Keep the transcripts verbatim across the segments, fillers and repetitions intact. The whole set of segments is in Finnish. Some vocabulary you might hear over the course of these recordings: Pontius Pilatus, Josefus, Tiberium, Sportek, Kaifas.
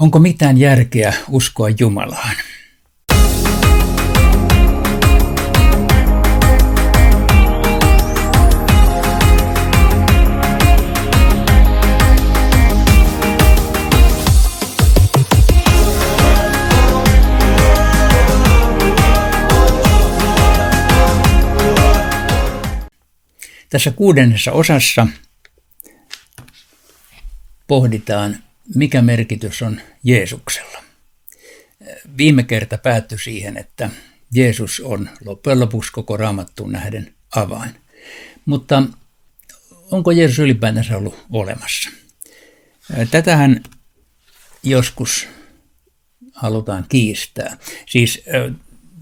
Onko mitään järkeä uskoa Jumalaan? Tässä kuudennessa osassa pohditaan, mikä merkitys on Jeesuksella. Viime kerta päättyi siihen, että Jeesus on loppujen lopuksi koko Raamattuun nähden avain. Mutta onko Jeesus ylipäätänsä ollut olemassa? Tätähän joskus halutaan kiistää. Siis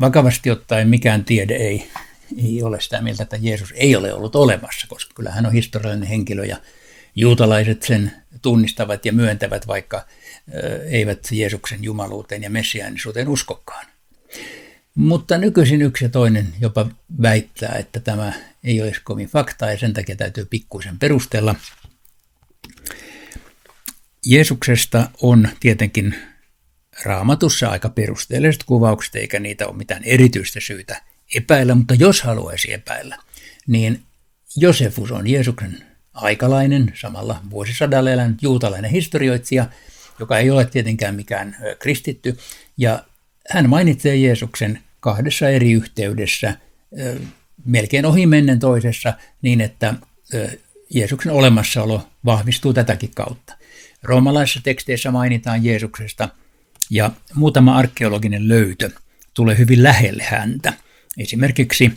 vakavasti ottaen mikään tiede ei... Ei ole sitä mieltä, että Jeesus ei ole ollut olemassa, koska kyllä hän on historiallinen henkilö ja juutalaiset sen tunnistavat ja myöntävät, vaikka eivät Jeesuksen jumaluuteen ja messiaanisuuteen uskokaan. Mutta nykyisin yksi ja toinen jopa väittää, että tämä ei ole kovin faktaa ja sen takia täytyy pikkuisen perustella. Jeesuksesta on tietenkin Raamatussa aika perusteelliset kuvaukset, eikä niitä ole mitään erityistä syytä epäillä, mutta jos haluaisi epäillä, niin Josefus on Jeesuksen aikalainen, samalla vuosisadalla elänyt juutalainen historioitsija, joka ei ole tietenkään mikään kristitty, ja hän mainitsee Jeesuksen kahdessa eri yhteydessä, melkein ohimennen toisessa, niin että Jeesuksen olemassaolo vahvistuu tätäkin kautta. Roomalaisissa teksteissä mainitaan Jeesuksesta, ja muutama arkeologinen löytö tulee hyvin lähelle häntä. Esimerkiksi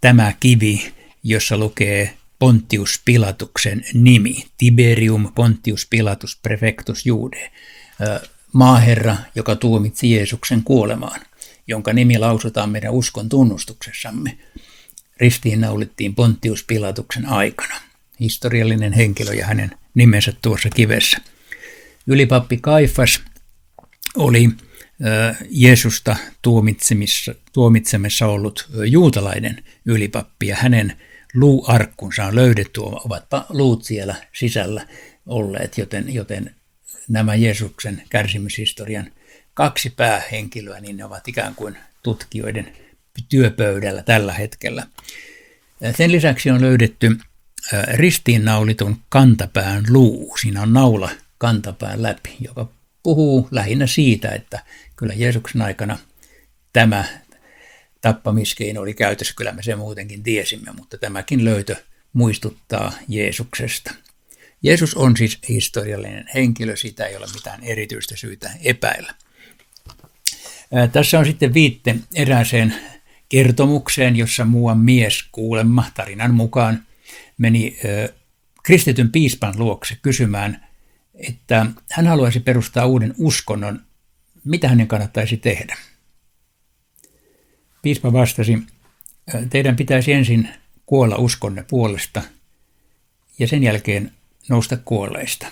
tämä kivi, jossa lukee Pontius Pilatuksen nimi, Tiberium Pontius Pilatus Prefectus Judae, maaherra, joka tuomitsi Jeesuksen kuolemaan, jonka nimi lausutaan meidän uskon tunnustuksessamme. Ristiinnaulittiin Pontius Pilatuksen aikana. Historiallinen henkilö ja hänen nimensä tuossa kivessä. Ylipappi Kaifas oli Jeesusta tuomitsemassa ollut juutalainen ylipappi ja hänen luuarkkunsa on löydetty, ovatpa luut siellä sisällä olleet, joten, joten nämä Jeesuksen kärsimyshistorian kaksi päähenkilöä, niin ne ovat ikään kuin tutkijoiden työpöydällä tällä hetkellä. Sen lisäksi on löydetty ristiinnaulitun kantapään luu, siinä on naula kantapään läpi, joka puhuu lähinnä siitä, että kyllä Jeesuksen aikana tämä tappamiskeino oli käytössä, kyllä me sen muutenkin tiesimme, mutta tämäkin löytö muistuttaa Jeesuksesta. Jeesus on siis historiallinen henkilö, sitä ei ole mitään erityistä syytä epäillä. Tässä on sitten viitte erääseen kertomukseen, jossa muuan mies kuulemma tarinan mukaan meni kristityn piispan luokse kysymään, että hän haluaisi perustaa uuden uskonnon, mitä hänen kannattaisi tehdä. Piispa vastasi, teidän pitäisi ensin kuolla uskonne puolesta ja sen jälkeen nousta kuolleista.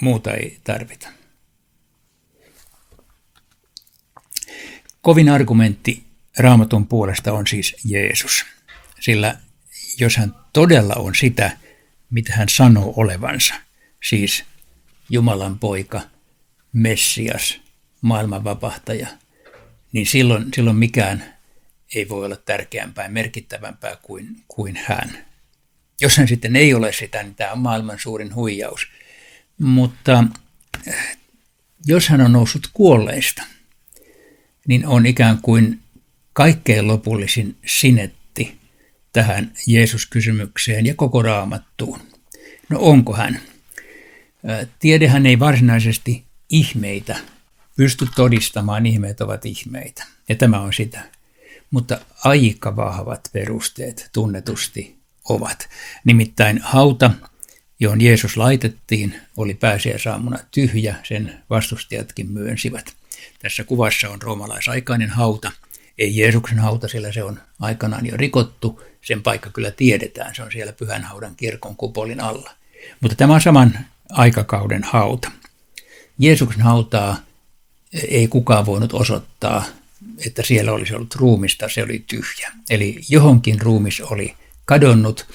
Muuta ei tarvita. Kovin argumentti Raamatun puolesta on siis Jeesus, sillä jos hän todella on sitä, mitä hän sanoo olevansa, siis Jumalan poika, Messias, maailman vapahtaja, niin silloin, silloin mikään ei voi olla tärkeämpää ja merkittävämpää kuin, kuin hän. Jos hän sitten ei ole sitä, niin tämä on maailman suurin huijaus. Mutta jos hän on noussut kuolleista, niin on ikään kuin kaikkein lopullisin sinetti tähän Jeesus-kysymykseen ja koko Raamattuun. No onko hän? Tiedehän ei varsinaisesti ihmeitä pysty todistamaan, ihmeet ovat ihmeitä, ja tämä on sitä. Mutta aika vahvat perusteet tunnetusti ovat. Nimittäin hauta, johon Jeesus laitettiin, oli pääsiäisaamuna tyhjä, sen vastustajatkin myönsivät. Tässä kuvassa on roomalaisaikainen hauta, ei Jeesuksen hauta, sillä se on aikanaan jo rikottu, sen paikka kyllä tiedetään, se on siellä Pyhänhaudan kirkon kupolin alla. Mutta tämä on saman aikakauden hauta. Jeesuksen hautaa ei kukaan voinut osoittaa, että siellä olisi ollut ruumista, se oli tyhjä. Eli johonkin ruumis oli kadonnut.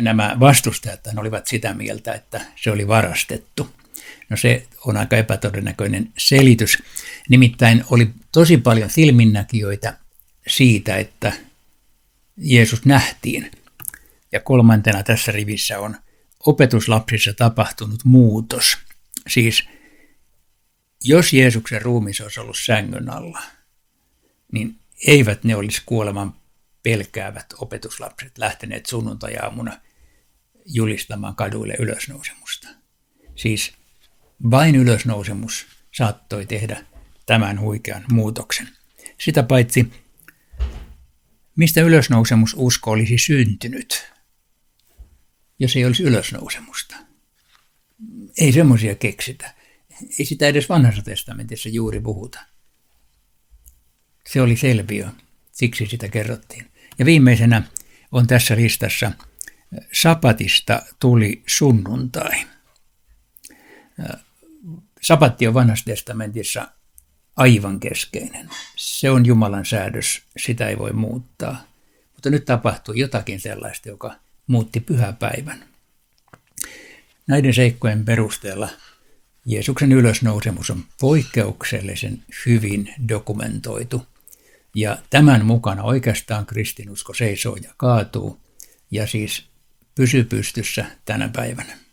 Nämä vastustajat olivat sitä mieltä, että se oli varastettu. No se on aika epätodennäköinen selitys. Nimittäin oli tosi paljon silminnäkijöitä siitä, että Jeesus nähtiin. Ja kolmantena tässä rivissä on opetuslapsissa tapahtunut muutos. Siis jos Jeesuksen ruumis olisi ollut sängyn alla, niin eivät ne olisi kuoleman pelkäävät opetuslapset lähteneet sunnuntai-aamuna julistamaan kaduille ylösnousemusta. Siis vain ylösnousemus saattoi tehdä tämän huikean muutoksen. Sitä paitsi, mistä ylösnousemususko olisi syntynyt, jos ei olisi ylösnousemusta? Ei semmoisia keksitä. Ei sitä edes Vanhassa testamentissa juuri puhuta. Se oli selviö, siksi sitä kerrottiin. Ja viimeisenä on tässä listassa, sapatista tuli sunnuntai. Sapatti on Vanhassa testamentissa aivan keskeinen. Se on Jumalan säädös, sitä ei voi muuttaa. Mutta nyt tapahtui jotakin sellaista, joka muutti pyhäpäivän. Näiden seikkojen perusteella Jeesuksen ylösnousemus on poikkeuksellisen hyvin dokumentoitu. Ja tämän mukana oikeastaan kristinusko seisoo ja kaatuu, ja siis pysyy pystyssä tänä päivänä.